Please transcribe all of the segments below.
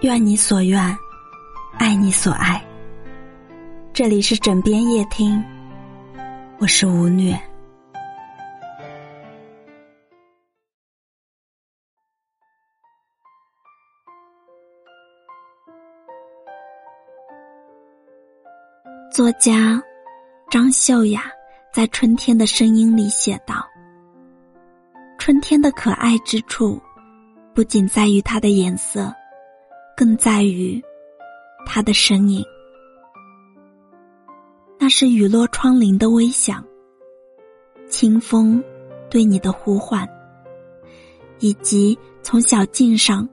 愿你所愿，爱你所爱。这里是枕边夜听，我是吴虐。作家张秀雅在《春天的声音》里写道，春天的可爱之处不仅在于它的颜色，更在于它的身影。那是雨落窗棂的微响，清风对你的呼唤，以及从小径上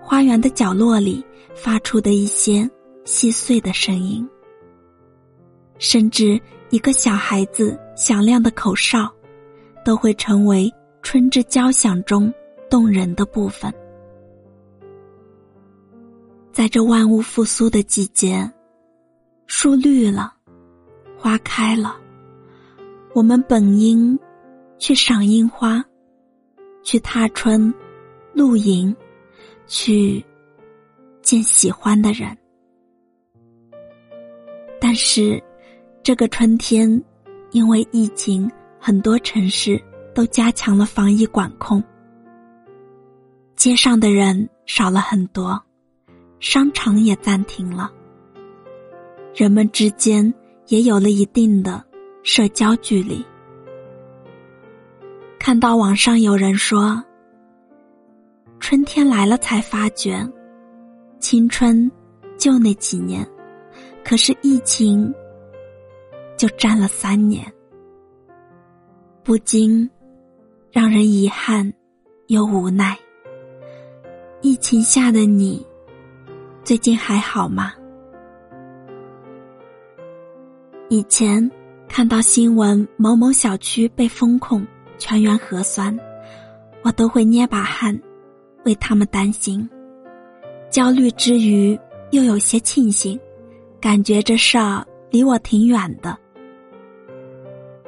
花园的角落里发出的一些细碎的声音，甚至一个小孩子响亮的口哨都会成为春之交响中动人的部分。在这万物复苏的季节，树绿了，花开了，我们本应去赏樱花，去踏春露营，去见喜欢的人。但是这个春天，因为疫情，很多城市都加强了防疫管控，街上的人少了很多，商场也暂停了，人们之间也有了一定的社交距离。看到网上有人说，春天来了才发觉，青春就那几年，可是疫情就站了3年，不禁让人遗憾又无奈。疫情下的你，最近还好吗？以前看到新闻某某小区被封控，全员核酸，我都会捏把汗，为他们担心。焦虑之余，又有些庆幸，感觉这事儿离我挺远的。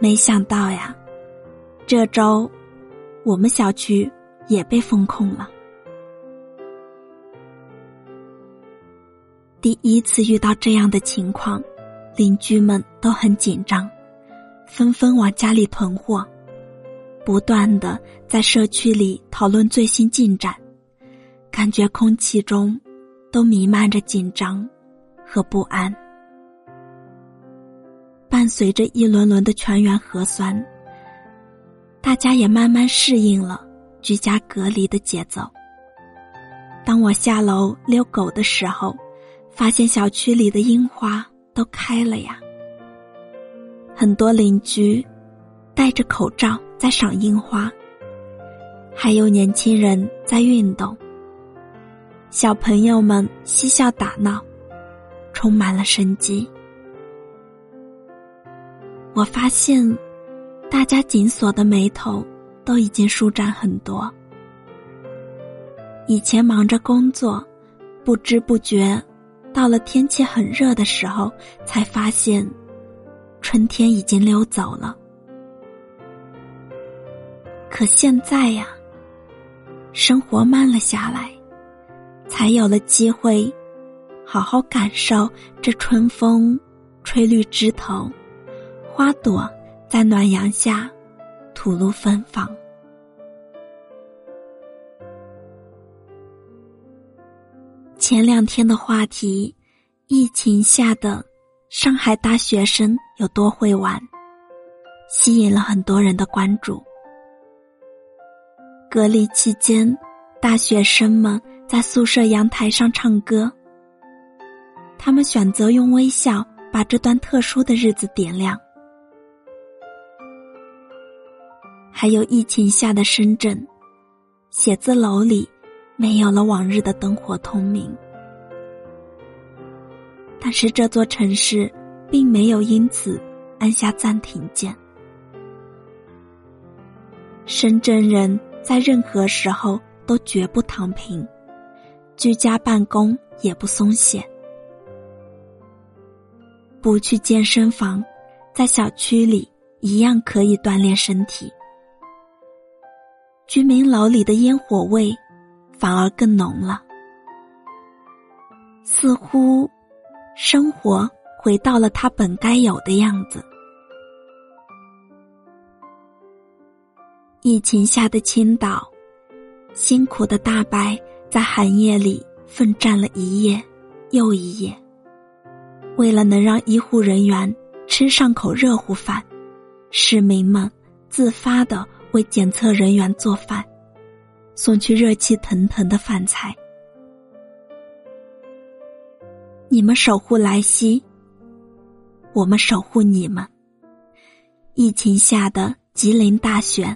没想到呀，这周我们小区也被封控了。第一次遇到这样的情况，邻居们都很紧张，纷纷往家里囤货，不断地在社区里讨论最新进展，感觉空气中都弥漫着紧张和不安。伴随着一轮轮的全员核酸，大家也慢慢适应了居家隔离的节奏。当我下楼遛狗的时候，发现小区里的樱花都开了呀。很多邻居戴着口罩在赏樱花，还有年轻人在运动，小朋友们嬉笑打闹，充满了生机。我发现大家紧锁的眉头都已经舒展很多。以前忙着工作，不知不觉到了天气很热的时候，才发现春天已经溜走了。可现在呀，生活慢了下来，才有了机会好好感受这春风吹绿枝头，花朵在暖阳下吐露芬芳。前2天的话题，疫情下的上海大学生有多会玩，吸引了很多人的关注。隔离期间，大学生们在宿舍阳台上唱歌，他们选择用微笑把这段特殊的日子点亮。还有疫情下的深圳，写字楼里没有了往日的灯火通明，但是这座城市并没有因此按下暂停键。深圳人在任何时候都绝不躺平，居家办公也不松懈，不去健身房，在小区里一样可以锻炼身体。居民楼里的烟火味反而更浓了。似乎生活回到了它本该有的样子。疫情下的青岛，辛苦的大白在寒夜里奋战了一夜又一夜，为了能让医护人员吃上口热乎饭，市民们自发地为检测人员做饭，送去热气腾腾的饭菜。你们守护莱西，我们守护你们。疫情下的吉林大选，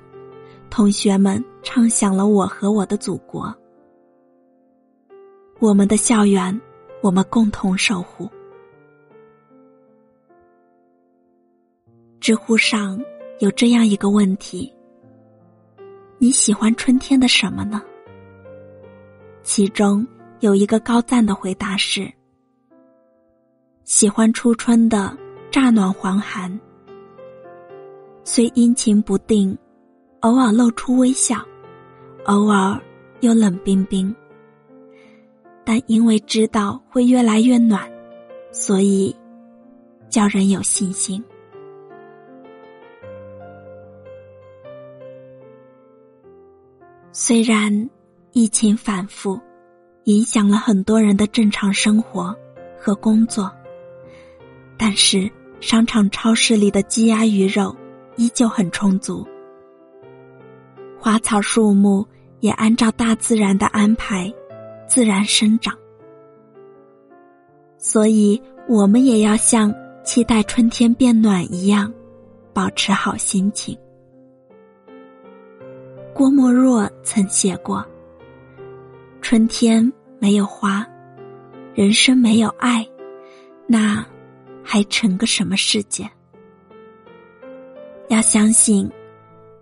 同学们唱响了我和我的祖国。我们的校园，我们共同守护。知乎上有这样一个问题：你喜欢春天的什么呢？其中有一个高赞的回答是：喜欢初春的乍暖还寒，虽阴晴不定，偶尔露出微笑，偶尔又冷冰冰，但因为知道会越来越暖，所以叫人有信心。虽然疫情反复，影响了很多人的正常生活和工作，但是商场超市里的鸡鸭鱼肉依旧很充足，花草树木也按照大自然的安排自然生长。所以我们也要像期待春天变暖一样，保持好心情。郭沫若曾写过：春天没有花，人生没有爱，那还成个什么世界？要相信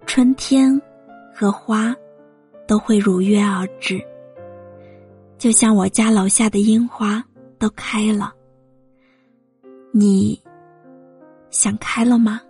春天和花都会如约而至，就像我家楼下的樱花都开了，你想开了吗？